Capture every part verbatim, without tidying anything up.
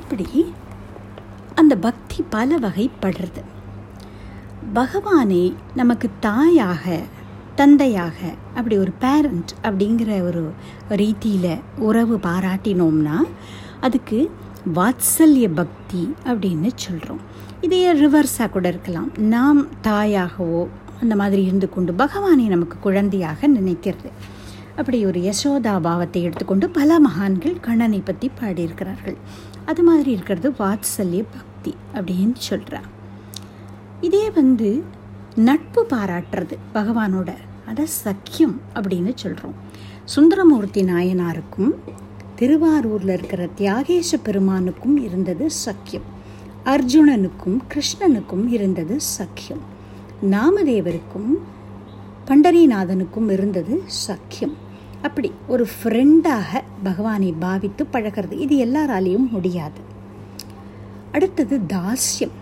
இப்படி அந்த பக்தி பல வகைப்படுறது. பகவானை நமக்கு தாயாக தந்தையாக அப்படி ஒரு பேரண்ட் அப்படிங்கிற ஒரு ரீதியில் உறவு பாராட்டினோம்னா அதுக்கு வாத்சல்ய பக்தி அப்படின்னு சொல்கிறோம். இதையே ரிவர்ஸாக கூட இருக்கலாம். நாம் தாயாகவோ அந்த மாதிரி இருந்து கொண்டு பகவானை நமக்கு குழந்தையாக நினைக்கிறது. அப்படி ஒரு யசோதா பாவத்தை எடுத்துக்கொண்டு பல மகான்கள் கண்ணனை பற்றி பாடியிருக்கிறார்கள். அது மாதிரி இருக்கிறது வாத்சல்ய பக்தி அப்படின்னு சொல்கிறார். இதே வந்து நட்பு பாராட்டுறது பகவானோட, அதை சக்கியம் அப்படின்னு சொல்கிறோம். சுந்தரமூர்த்தி நாயனாருக்கும் திருவாரூரில் இருக்கிற தியாகேஷ பெருமானுக்கும் இருந்தது சக்கியம், அர்ஜுனனுக்கும் கிருஷ்ணனுக்கும் இருந்தது சக்கியம், நாமதேவருக்கும் பண்டரிநாதனுக்கும் இருந்தது சக்கியம். அப்படி ஒரு ஃப்ரெண்டாக பகவானை பாவித்து பழகிறது, இது எல்லாராலையும் முடியாது. அடுத்தது தாஸ்யம்,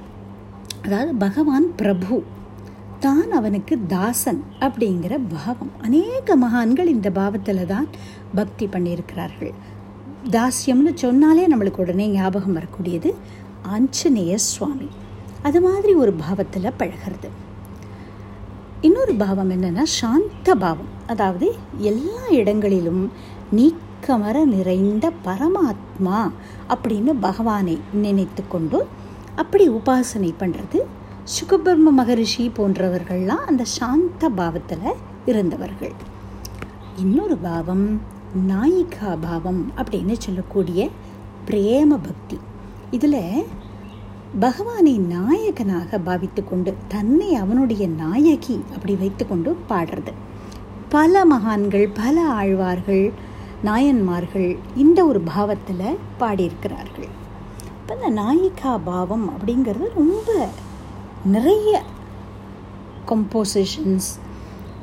அதாவது பகவான் பிரபு தான், அவனுக்கு தாசன் அப்படிங்கிற பாவம். அநேக மகான்கள் இந்த பாவத்தில் தான் பக்தி பண்ணியிருக்கிறார்கள். தாஸ்யம்னு சொன்னாலே நம்மளுக்கு உடனே ஞாபகம் வரக்கூடியது ஆஞ்சநேய சுவாமி. அது மாதிரி ஒரு பாவத்தில் பழகிறது. இன்னொரு பாவம் என்னென்னா சாந்த பாவம், அதாவது எல்லா இடங்களிலும் நீக்கமர நிறைந்த பரமாத்மா அப்படின்னு பகவானை நினைத்து கொண்டு அப்படி உபாசனை பண்ணுறது. சுகபிரம்ம மகரிஷி போன்றவர்கள்லாம் அந்த சாந்த பாவத்தில் இருந்தவர்கள். இன்னொரு பாவம் நாயிகா பாவம் அப்படின்னு சொல்லக்கூடிய பிரேம பக்தி. இதில் பகவானை நாயகனாக பாவித்து கொண்டு தன்னை அவனுடைய நாயகி அப்படி வைத்து கொண்டு பாடுறது. பல மகான்கள் பல ஆழ்வார்கள் நாயன்மார்கள் இந்த ஒரு பாவத்தில் பாடியிருக்கிறார்கள். இப்போ இந்த நாயிகா பாவம் அப்படிங்கிறது ரொம்ப நிறைய கம்போசிஷன்ஸ்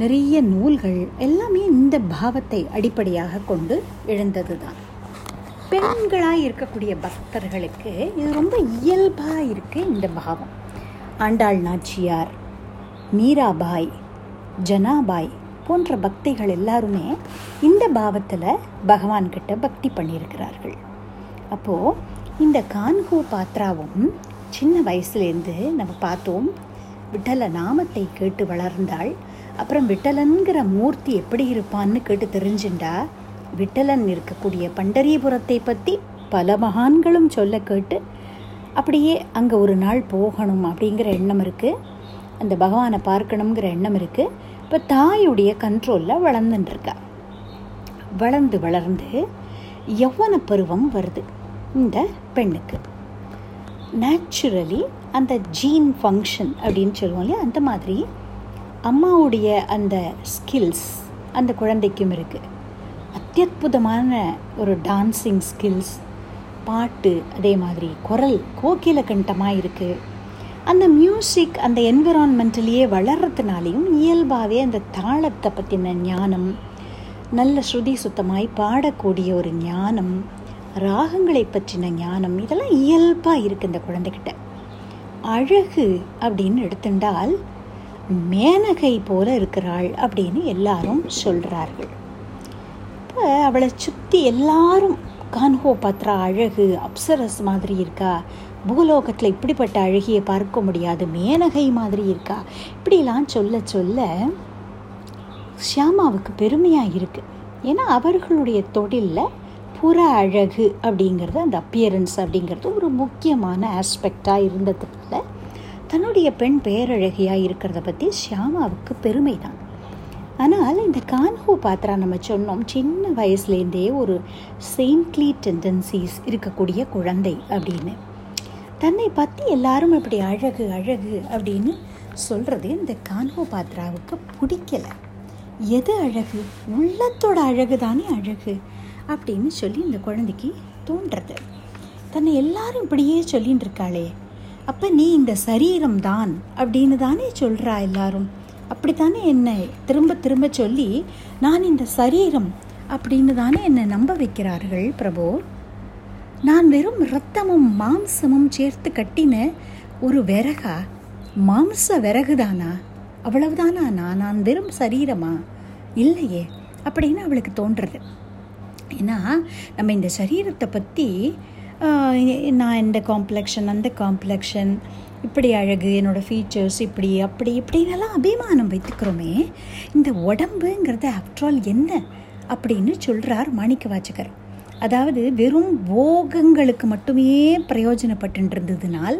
நிறைய நூல்கள் எல்லாமே இந்த பாவத்தை அடிப்படையாக கொண்டு எழுந்தது தான். பெண்களாக இருக்கக்கூடிய பக்தர்களுக்கு இது ரொம்ப இயல்பாக இருக்குது இந்த பாவம். ஆண்டாள் நாச்சியார், மீராபாய், ஜனாபாய் போன்ற பக்திகள் எல்லாருமே இந்த பாவத்தில் பகவான்கிட்ட பக்தி பண்ணியிருக்கிறார்கள். அப்போது இந்த கான்கோ பாத்ராவும் சின்ன வயசுலேருந்து நம்ம பார்த்தோம், விட்டல நாமத்தை கேட்டு வளர்ந்தாள். அப்புறம் விட்டலன்கிற மூர்த்தி எப்படி இருப்பான்னு கேட்டு தெரிஞ்சுண்டா. விட்டலன் இருக்கக்கூடிய பண்டரிபுரத்தை பற்றி பல மகான்களும் சொல்ல கேட்டு அப்படியே அங்கே ஒரு நாள் போகணும் அப்படிங்கிற எண்ணம் இருக்குது, அந்த பகவானை பார்க்கணுங்கிற எண்ணம் இருக்குது. இப்போ தாயுடைய கண்ட்ரோலில் வளர்ந்துட்டுருக்கா. வளர்ந்து வளர்ந்து யௌவன பருவம் வருது இந்த பெண்ணுக்கு. நேச்சுரலி அந்த ஜீன் ஃபங்க்ஷன் அப்படின்னு சொல்லுவோம் இல்லையா, அந்த மாதிரி அம்மாவுடைய அந்த ஸ்கில்ஸ் அந்த குழந்தைக்கும் இருக்குது. அத்தியுதமான ஒரு டான்ஸிங் ஸ்கில்ஸ், பாட்டு, அதே மாதிரி குரல் கோகில கண்டமாக இருக்குது. அந்த மியூசிக் அந்த என்விரான்மெண்ட்லேயே வளர்கிறதுனாலையும் இயல்பாகவே அந்த தாளத்தை பற்றின ஞானம், நல்ல ஸ்ருதி சுத்தமாய் பாடக்கூடிய ஒரு ஞானம், ராகங்களை பற்றின ஞானம், இதெல்லாம் இயல்பாக இருக்குது இந்த குழந்தைகிட்ட. அழகு அப்படின்னு எடுத்துட்டால் மேனகை போல இருக்கிறாள் அப்படின்னு எல்லாரும் சொல்கிறார்கள். அவளை சுற்றி எல்லாரும் கான்ஹோ பாத்ரா அழகு அப்சரஸ் மாதிரி இருக்கா, பூலோகத்தில் இப்படிப்பட்ட அழகியை பார்க்க முடியாது, மேனகை மாதிரி இருக்கா, இப்படிலாம் சொல்ல சொல்ல ஷியாமாவுக்கு பெருமையாக இருக்குது. ஏன்னா அவர்களுடைய தொழிலில் புற அழகு அப்படிங்கிறது அந்த அப்பியரன்ஸ் அப்படிங்கிறது ஒரு முக்கியமான ஆஸ்பெக்டாக இருந்ததுனால தன்னுடைய பெண் பேரழகியாக இருக்கிறத பற்றி ஷியாமாவுக்கு பெருமை தான். ஆனால் இந்த கான்ஹோ பாத்ரா நம்ம சொன்னோம் சின்ன வயசுலேருந்தே ஒரு செயின்ட்லி டெண்டன்சிஸ் இருக்கக்கூடிய குழந்தை அப்படின்னு தன்னை பற்றி எல்லாரும் இப்படி அழகு அழகு அப்படின்னு சொல்கிறது இந்த கான்ஹோ பாத்ராவுக்கு பிடிக்கலை. எது அழகு, உள்ளத்தோட அழகு தானே அழகு அப்படின்னு சொல்லி இந்த குழந்தைக்கு தோன்றது. தன்னை எல்லாரும் இப்படியே சொல்லின்னு இருக்காளே, அப்போ நீ இந்த சரீரம் தான் அப்படின்னு தானே சொல்கிறா எல்லாரும், அப்படித்தானே என்னை திரும்ப திரும்ப சொல்லி நான் இந்த சரீரம் அப்படின்னு தானே என்னை நம்ப வைக்கிறார்கள் பிரபு, நான் வெறும் இரத்தமும் மாம்சமும் சேர்த்து கட்டின ஒரு விறகா, மாம்ச விறகு தானா, அவ்வளவுதானா நான், நான் வெறும் சரீரமா, இல்லையே அப்படின்னு அவளுக்கு தோன்றுறது. ஏன்னா நம்ம இந்த சரீரத்தை பற்றி நான் இந்த காம்ப்ளெக்ஷன் அந்த காம்ப்ளெக்ஷன் இப்படி அழகு, என்னோடய ஃபீச்சர்ஸ் இப்படி அப்படி இப்படின்னெல்லாம் அபிமானம் வைத்துக்கிறோமே. இந்த உடம்புங்கிறது ஆஃப்டரால் என்ன அப்படின்னு சொல்கிறார் மாணிக்க வாசகர். அதாவது வெறும் போகங்களுக்கு மட்டுமே பிரயோஜனப்பட்டு இருந்ததுனால்,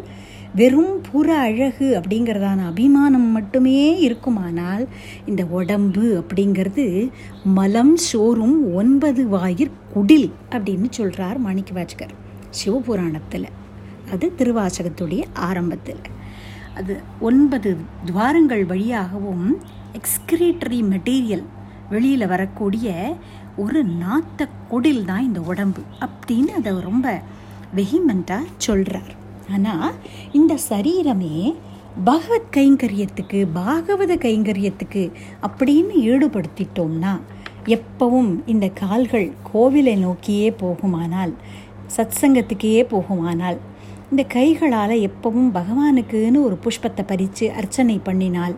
வெறும் புற அழகு அப்படிங்கிறதான அபிமானம் மட்டுமே இருக்குமானால், இந்த உடம்பு அப்படிங்கிறது மலம் சோறும் ஒன்பது வாயிற் குடில் அப்படின்னு சொல்கிறார் மாணிக்க வாசகர் சிவபுராணத்தில். அது திருவாசகத்துடைய ஆரம்பத்தில். அது ஒன்பது துவாரங்கள் வழியாகவும் எக்ஸ்கிரேட்டரி மெட்டீரியல் வெளியில் வரக்கூடிய ஒரு நாத்த கொடில் தான் இந்த உடம்பு அப்படின்னு அதை ரொம்ப வெஹிமெண்ட்டாக சொல்கிறார். ஆனால் இந்த சரீரமே பகவத் கைங்கரியத்துக்கு, பாகவத கைங்கரியத்துக்கு அப்படின்னு ஈடுபடுத்திட்டோம்னா எப்பவும் இந்த கால்கள் கோவிலை நோக்கியே போகுமானால், சத் சங்கத்துக்கே போகுமானால், இந்த கைகளால் எப்பவும் பகவானுக்குன்னு ஒரு புஷ்பத்தை பறித்து அர்ச்சனை பண்ணினால்,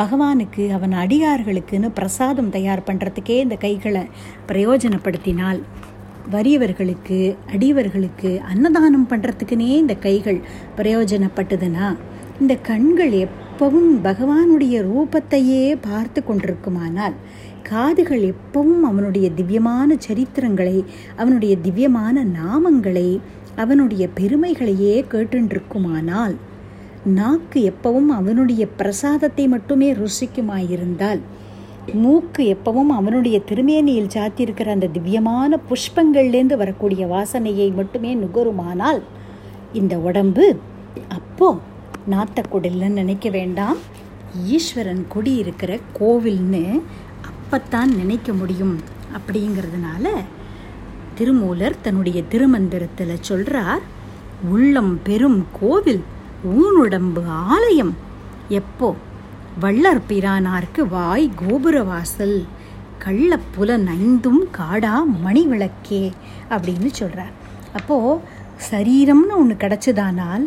பகவானுக்கு அவன் அடியார்களுக்குன்னு பிரசாதம் தயார் பண்ணுறதுக்கே இந்த கைகளை பிரயோஜனப்படுத்தினால், வறியவர்களுக்கு அடியவர்களுக்கு அன்னதானம் பண்ணுறதுக்குனே இந்த கைகள் பிரயோஜனப்பட்டதுன்னா, இந்த கண்கள் எப்பவும் பகவானுடைய ரூபத்தையே பார்த்து கொண்டிருக்குமானால், காதுகள் எப்பவும் அவனுடைய திவ்யமான சரித்திரங்களை, அவனுடைய திவ்யமான நாமங்களை, அவனுடைய பெருமைகளையே கேட்டுருக்குமானால், நாக்கு எப்பவும் அவனுடைய பிரசாதத்தை மட்டுமே ருசிக்குமாயிருந்தால், மூக்கு எப்பவும் அவனுடைய திருமேனியில் சாத்தியிருக்கிற அந்த திவ்யமான புஷ்பங்கள்லேருந்து வரக்கூடிய வாசனையை மட்டுமே நுகருமானால் இந்த உடம்பு அப்போ நாத்தக்குடில்னு நினைக்க வேண்டாம், ஈஸ்வரன் குடியிருக்கிற கோவில்னு அப்பத்தான் நினைக்க முடியும். அப்படிங்கிறதுனால திருமூலர் தன்னுடைய திருமந்திரத்தில் சொல்கிறார், உள்ளம் பெரும் கோவில் ஊனுடம்பு ஆலயம் எப்போ வள்ளற் பிரானார்க்கு வாய் கோபுரவாசல் கள்ளப்புலன் ஐந்தும் காடா மணி விளக்கே அப்படின்னு சொல்கிறார். அப்போது சரீரம்னு ஒன்று கிடச்சதானால்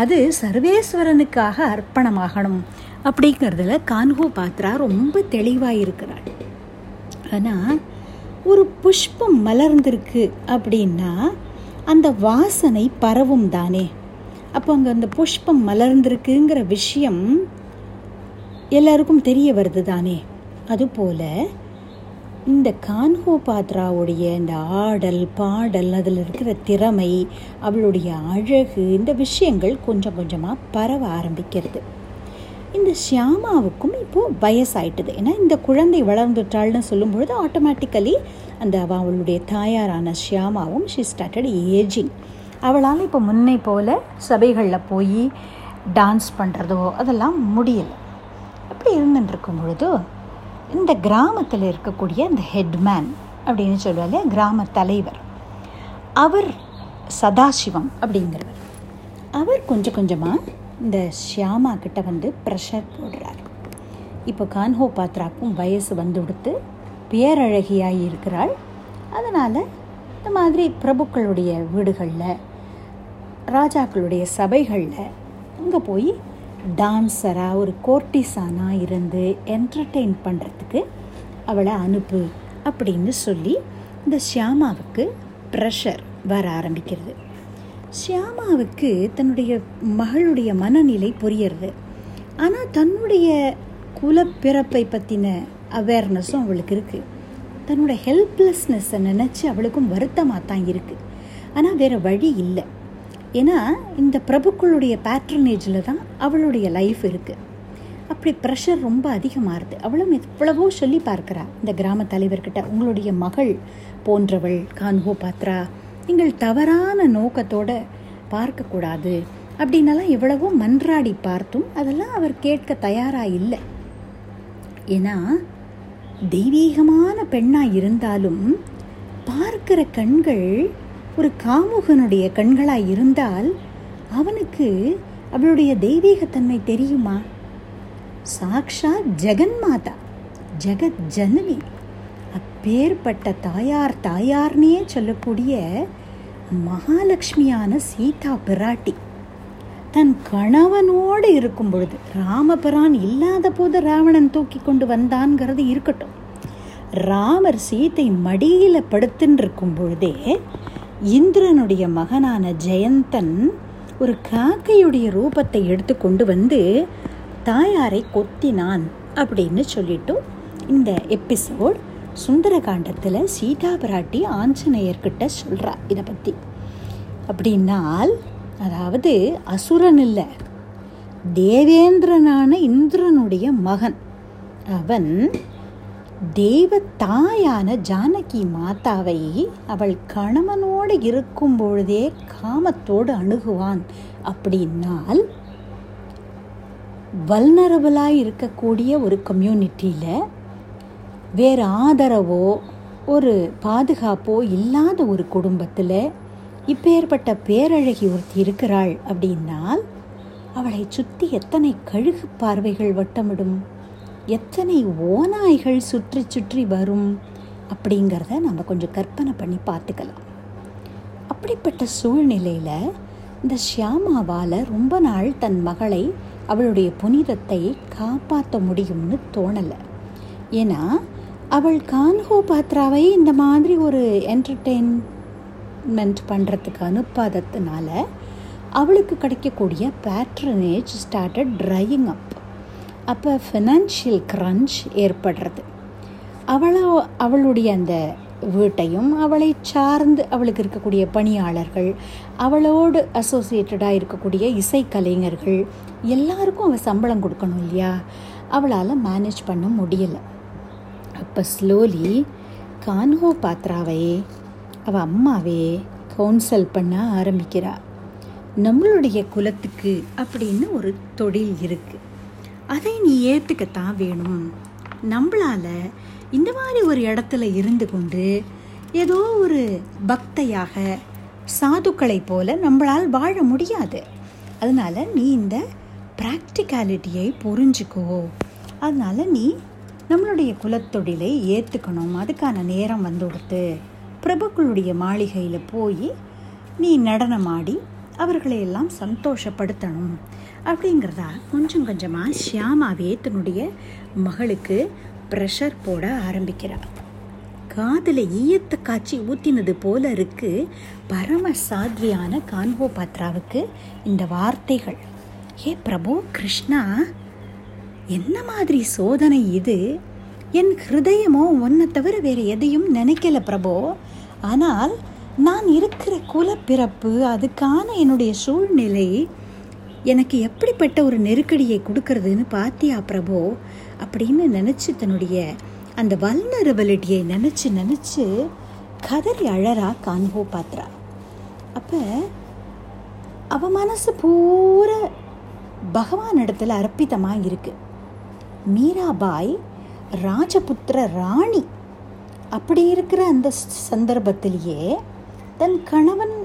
அது சர்வேஸ்வரனுக்காக அர்ப்பணமாகணும் அப்படிங்கிறதுல கான்ஹோ பாத்ரா ரொம்ப தெளிவாக இருக்கிறார். ஆனால் ஒரு புஷ்பம் மலர்ந்திருக்கு அப்படின்னா அந்த வாசனை பரவும் தானே. அப்போ அங்கே அந்த புஷ்பம் மலர்ந்திருக்குங்கிற விஷயம் எல்லாருக்கும் தெரிய வருது தானே. அதுபோல் இந்த கான்ஹோ பாத்ராவுடைய இந்த ஆடல் பாடல், அதில் இருக்கிற திறமை, அவளுடைய அழகு, இந்த விஷயங்கள் கொஞ்சம் கொஞ்சமாக பரவ ஆரம்பிக்கிறது. இந்த ஷியாமாவுக்கும் இப்போது வயசாயிட்டுது. ஏன்னா இந்த குழந்தை வளர்ந்துட்டாள்னு சொல்லும்பொழுது ஆட்டோமேட்டிக்கலி அந்த அவளுடைய தாயாரான ஷியாமாவும் ஷி ஸ்டார்டட் ஏஜிங். அவளால் இப்போ முன்னே போல் சபைகளில் போய் டான்ஸ் பண்ணுறதோ அதெல்லாம் முடியலை. அப்படி இருந்துட்டுருக்கும் பொழுது இந்த கிராமத்தில் இருக்கக்கூடிய அந்த ஹெட்மேன் அப்படின்னு சொல்லுவாங்க, கிராம தலைவர், அவர் சதாசிவம் அப்படிங்கிறவர், அவர் கொஞ்சம் கொஞ்சமாக இந்த ஷியாமா கிட்ட வந்து ப்ரெஷர் போடுறார். இப்போ கான்ஹோ பாத்ராக்கும் வயசு வந்து கொடுத்து பேரழகியாகி இருக்கிறாள். அதனால் இந்த மாதிரி பிரபுக்களுடைய வீடுகளில், ராஜாக்களுடைய சபைகளில் அங்கே போய் டான்ஸராக ஒரு கோர்ட்டிசானாக இருந்து என்டர்டெயின் பண்ணுறதுக்கு அவளை அனுப்பு அப்படின்னு சொல்லி இந்த ஷியாமாவுக்கு ப்ரெஷர் வர ஆரம்பிக்கிறது. ஷியாமாவுக்கு தன்னுடைய மகளுடைய மனநிலை புரியறது. ஆனால் தன்னுடைய குலப்பிறப்பை பற்றின அவேர்னஸும் அவளுக்கு இருக்குது. தன்னோட ஹெல்ப்லெஸ்னஸை நினச்சி அவளுக்கும் வருத்தமாக தான் இருக்குது. ஆனால் வேறு வழி இல்லை. ஏன்னா இந்த பிரபுக்களுடைய பேட்ரனேஜில் தான் அவளுடைய லைஃப் இருக்குது. அப்படி ப்ரெஷர் ரொம்ப அதிகமாகுது. அவளும் எவ்வளவோ சொல்லி பார்க்குறா இந்த கிராம தலைவர்கிட்ட, உங்களுடைய மகள் போன்றவள் கான்ஹோ பாத்ரா, நீங்கள் தவறான நோக்கத்தோடு பார்க்கக்கூடாது அப்படின்னலாம் எவ்வளவோ மன்றாடி பார்த்தும் அதெல்லாம் அவர் கேட்க தயாராக இல்லை. ஏன்னா தெய்வீகமான பெண்ணாக இருந்தாலும் பார்க்குற கண்கள் ஒரு காமுகனுடைய கண்களாக இருந்தால் அவனுக்கு அவளுடைய தெய்வீகத்தன்மை தெரியுமா? சாக்ஷாத் ஜெகன்மாதா, ஜெகத் ஜனனி, அப்பேற்பட்ட தாயார் தாயார்னே சொல்லக்கூடிய மகாலட்சுமியான சீதா பிராட்டி தன் கணவனோடு இருக்கும் பொழுது, ராமபிரான் இல்லாத போது ராவணன் தூக்கி கொண்டு வந்தான்ங்கிறது இருக்கட்டும், ராமர் சீத்தை மடியில் படுத்துன்னு இருக்கும் பொழுதே இந்திரனுடைய மகனான ஜெயந்தன் ஒரு காக்கையுடைய ரூபத்தை எடுத்து கொண்டு வந்து தாயாரை கொத்தினான் அப்படின்னு சொல்லிட்டு இந்த எபிசோட் சுந்தரகாண்டத்தில் சீதா பிராட்டி ஆஞ்சநேயர்கிட்ட சொல்கிறா இதை பற்றி. அப்படின்னால் அதாவது அசுரன் இல்லை, தேவேந்திரனான இந்திரனுடைய மகன், அவன் தெய்வ தாயான ஜானகி மாதாவை அவள் கணவனோடு இருக்கும் பொழுதே காமத்தோடு அணுகுவான். அப்படின்னால் வல்னரபலாக இருக்கக்கூடிய ஒரு கம்யூனிட்டியில் வேறு ஆதரவோ ஒரு பாதுகாப்போ இல்லாத ஒரு குடும்பத்தில் இப்பேற்பட்ட பேரழகி ஒருத்தி இருக்கிறாள் அப்படின்னால் அவளை சுற்றி எத்தனை கழுகு பார்வைகள் வட்டமிடும், எத்தனை ஓநாய்கள் சுற்றி சுற்றி வரும் அப்படிங்கிறத நம்ம கொஞ்சம் கற்பனை பண்ணி பார்த்துக்கலாம். அப்படிப்பட்ட சூழ்நிலையில் இந்த ஷியாமாவால் ரொம்ப நாள் தன் மகளை அவளுடைய புனிதத்தை காப்பாற்ற முடியும்னு தோணலை. ஏன்னா அவள் கான்ஹோபாத்ராவை இந்த மாதிரி ஒரு என்டர்டெயின்மெண்ட் பண்ணுறதுக்கு அனுப்பாததுனால அவளுக்கு கிடைக்கக்கூடிய பேட்ரனேஜ் ஸ்டார்டட் ட்ரையிங் அப். அப்போ ஃபினான்ஷியல் க்ரன்ச் ஏற்படுறது. அவளோ அவளுடைய அந்த வீட்டையும் அவளை சார்ந்து அவளுக்கு இருக்கக்கூடிய பணியாளர்கள், அவளோடு அசோசியேட்டடாக இருக்கக்கூடிய இசைக்கலைஞர்கள் எல்லாருக்கும் அவள் சம்பளம் கொடுக்கணும் இல்லையா, அவளால் மேனேஜ் பண்ண முடியலை. அப்போ ஸ்லோலி கான்ஹோபாத்ராவை அவள் அம்மாவே கவுன்சல் பண்ண ஆரம்பிக்கிறாள். நம்மளுடைய குலத்துக்கு அப்படின்னு ஒரு தொழில் இருக்குது, அதை நீ ஏற்றுக்கத்தான் வேணும். நம்மளால் இந்த மாதிரி ஒரு இடத்துல இருந்து கொண்டு ஏதோ ஒரு பக்தையாக சாதுக்களை போல் நம்மளால் வாழ முடியாது. அதனால் நீ இந்த ப்ராக்டிகாலிட்டியை புரிஞ்சுக்கோ, அதனால் நீ நம்மளுடைய குலத்தொழிலை ஏற்றுக்கணும். அதுக்கான நேரம் வந்து கொடுத்து பிரபுக்களுடைய மாளிகையில் போய் நீ நடனமாடி அவர்களையெல்லாம் சந்தோஷப்படுத்தணும் அப்படிங்கிறதா கொஞ்சம் கொஞ்சமாக ஷியாமாவே தன்னுடைய மகளுக்கு ப்ரெஷர் போட ஆரம்பிக்கிறாள். காதில் ஈயத்தை காய்ச்சி ஊற்றினது போல இருக்குது பரம சாத்வியான கான்ஹோபாத்ராவுக்கு இந்த வார்த்தைகள். ஏ பிரபு கிருஷ்ணா, என்ன மாதிரி சோதனை இது? என் ஹிருதயமோ ஒன்றை தவிர வேறு எதையும் நினைக்கலை பிரபு. ஆனால் நான் இருக்கிற குலப்பிறப்பு, அதுக்கான என்னுடைய சூழ்நிலை எனக்கு எப்படிப்பட்ட ஒரு நெருக்கடியை கொடுக்கறதுன்னு பார்த்தியா பிரபு அப்படின்னு நினச்சி தன்னுடைய அந்த வல்னரபிலிட்டியை நினச்சி நினச்சி கதறி அழறா கான்ஹோபாத்ரா. அப்போ அவ மனசு பூரா பகவான் இடத்துல அர்ப்பிதமாக இருக்குது. மீராபாய் ராஜபுத்திர ராணி அப்படி இருக்கிற அந்த சந்தர்ப்பத்திலேயே தன் கணவன்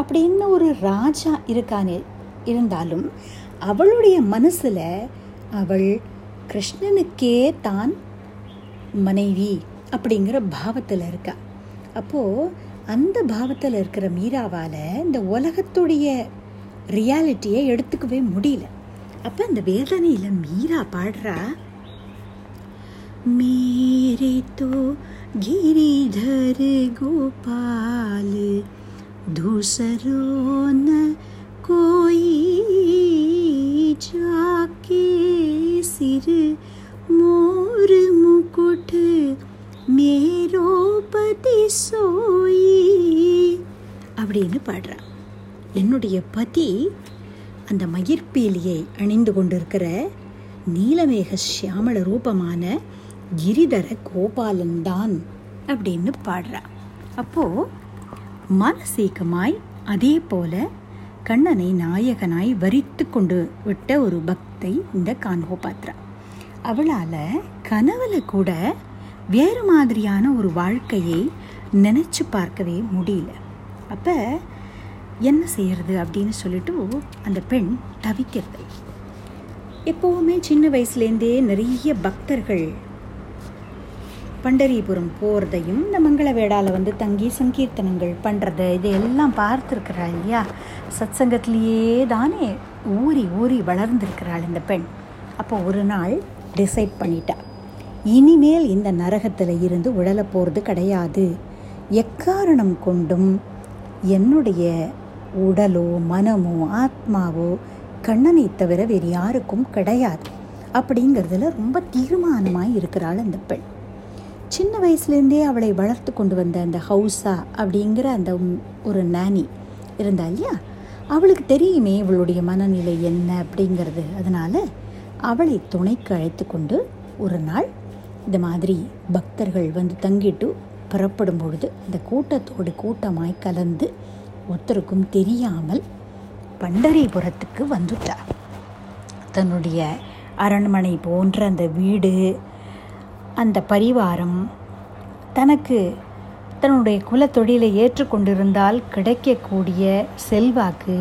அப்படின்னு ஒரு ராஜா இருக்கானே, இருந்தாலும் அவளுடைய மனசில் அவள் கிருஷ்ணனுக்கே தான் மனைவி அப்படிங்கிற பாவத்தில் இருக்கா. அப்போது அந்த பாவத்தில் இருக்கிற மீராவால் இந்த உலகத்துடைய ரியாலிட்டியை எடுத்துக்கவே முடியல. அப்போ அந்த வேதனையில் மீரா பாடுறா, மேரே தோ கிரிதர் கோபால் தூசரோன் कोई जाके सिर मोर मुकुट मेरो पति सोई அப்படின்னு பாடுறா. என்னுடைய பதி அந்த மயிர்பீலியை அணிந்து கொண்டிருக்கிற நீலமேக சியாமள ரூபமான கிரிதர கோபாலன்தான் அப்படின்னு பாடுறா. அப்போது மானசீகமாய் அதே போல கண்ணனை நாயகனாய் வரித்து கொண்டு விட்ட ஒரு பக்தை இந்த கான்ஹோபாத்ரா. அவளால் கனவுல கூட வேறு மாதிரியான ஒரு வாழ்க்கையை நினச்சி பார்க்கவே முடியல. அப்போ என்ன செய்கிறது அப்படின்னு சொல்லிட்டு அந்த பெண் தவிக்கிறது. எப்போவுமே சின்ன வயசுலேருந்தே நிறைய பக்தர்கள் பண்டரிபுரம் போகிறதையும் இந்த மங்கள வேடாவில் வந்து தங்கி சங்கீர்த்தனங்கள் பண்ணுறது இதையெல்லாம் பார்த்துருக்குறா இல்லையா. சத்சங்கத்திலேயே தானே ஊறி ஊறி வளர்ந்துருக்கிறாள் இந்த பெண். அப்போ ஒரு நாள் டிசைட் பண்ணிட்டா, இனிமேல் இந்த நரகத்தில் இருந்து உழல போகிறது கிடையாது, எக்காரணம் கொண்டும் என்னுடைய உடலோ மனமோ ஆத்மாவோ கண்ணனை தவிர வேறு யாருக்கும் கிடையாது அப்படிங்கிறதுல ரொம்ப தீர்மானமாக இருக்கிறாள் அந்த பெண். சின்ன வயசுலேருந்தே அவளை வளர்த்து கொண்டு வந்த அந்த ஹவுசா அப்படிங்கிற அந்த ஒரு நானி இருந்தா இல்லையா, அவளுக்கு தெரியுமே இவளுடைய மனநிலை என்ன அப்படிங்கிறது. அதனால் அவளை துணைக்கு அழைத்து கொண்டு ஒரு நாள் இந்த மாதிரி பக்தர்கள் வந்து தங்கிட்டு புறப்படும் பொழுது இந்த கூட்டத்தோடு கூட்டமாய் கலந்து ஒருத்தருக்கும் தெரியாமல் பண்டரிபுரத்துக்கு வந்துட்டார். தன்னுடைய அரண்மனை போன்ற அந்த வீடு, அந்த பரிவாரம், தனக்கு தன்னுடைய குலத்தொழிலை ஏற்றுக்கொண்டிருந்தால் கிடைக்கக்கூடிய செல்வாக்கு,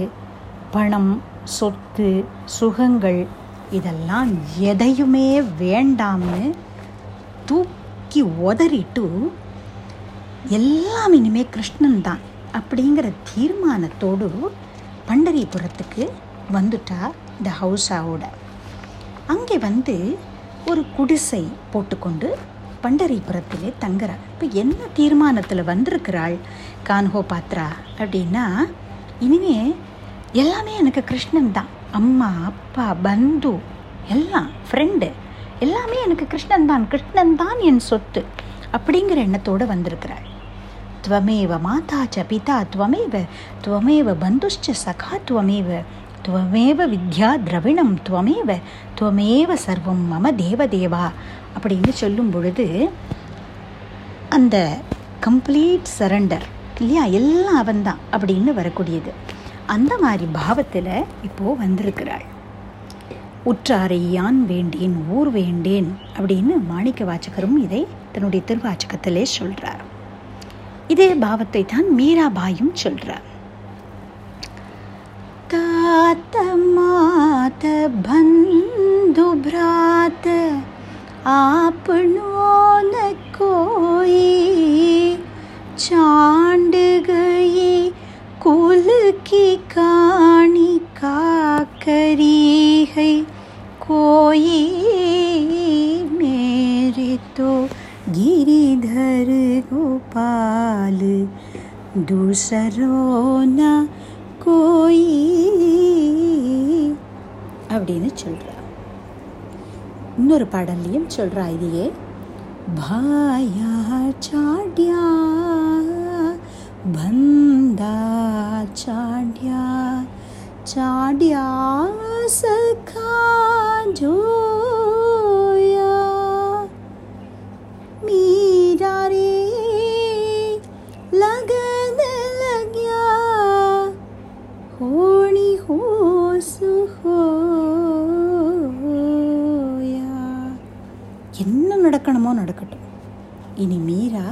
பணம், சொத்து, சுகங்கள் இதெல்லாம் எதையுமே வேண்டாம்னு தூக்கி உதறிட்டு எல்லாம் இனிமே கிருஷ்ணன் தான் அப்படிங்கிற தீர்மானத்தோடு பண்டரிபுரத்துக்கு வந்துட்டா இந்த ஹவுஸாவோட. அங்கே வந்து ஒரு குடிசை போட்டுக்கொண்டு பண்டரிபுரத்திலே தங்குறாள். இப்போ என்ன தீர்மானத்தில் வந்திருக்கிறாள் கான்ஹோ பாத்ரா அப்படின்னா, இனிமே எல்லாமே எனக்கு கிருஷ்ணன் தான். அம்மா, அப்பா, பந்து, எல்லாம் ஃப்ரெண்டு, எல்லாமே எனக்கு கிருஷ்ணன் தான். கிருஷ்ணன் தான் என் சொத்து அப்படிங்கிற எண்ணத்தோடு வந்திருக்கிறாள். துவமேவ மாதா ச பிதா துவமேவ துவமேவ பந்துஷ்ச சகா துவமேவ துவமேவ வித்யா திரவிணம் துவமேவ துவமேவ சர்வம் மம தேவதேவா அப்படின்னு சொல்லும் பொழுது அந்த கம்ப்ளீட் சரண்டர் இல்லையா, எல்லாம் அவன் தான் அப்படின்னு வரக்கூடியது. அந்த மாதிரி பாவத்தில் இப்போது வந்திருக்கிறாள். உற்றாரை யான் வேண்டேன் ஊர் வேண்டேன் அப்படின்னு மாணிக்க வாச்சகரும் இதை தன்னுடைய திருவாச்சகத்திலே சொல்கிறார். இதே பாவத்தை தான் மீராபாயும் சொல்றார். தாத்த மாத பந்து பிராத ஆப்னோன கோயி சாண்டுகயே குலுக்கி காணி காக்கரீகை கோயி மேரே தோ गिरिधर गोपाल दूसरों ना कोई அப்படின்னு சொல்றா. இன்னொரு பாடல்லையும் சொல்றா இதையே. பாயா சாட்யா பந்தா சாட்யா சாட்யா சகா ஜோ என்ன நடக்கணுமோ நடக்கட்டும், இனி மீரா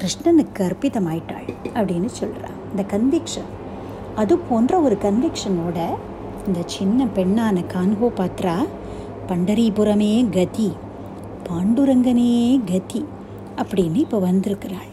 கிருஷ்ணனுக்கு அர்ப்பிதமாயிட்டாள் அப்படின்னு சொல்கிறா. இந்த கன்விக்ஷன், அது போன்ற ஒரு கன்விக்ஷனோட இந்த சின்ன பெண்ணான கான்ஹோ பாத்ரா பண்டரிபுரமே கதி பாண்டுரங்கனே கதி அப்படின்னு இப்போ வந்திருக்கிறாள்.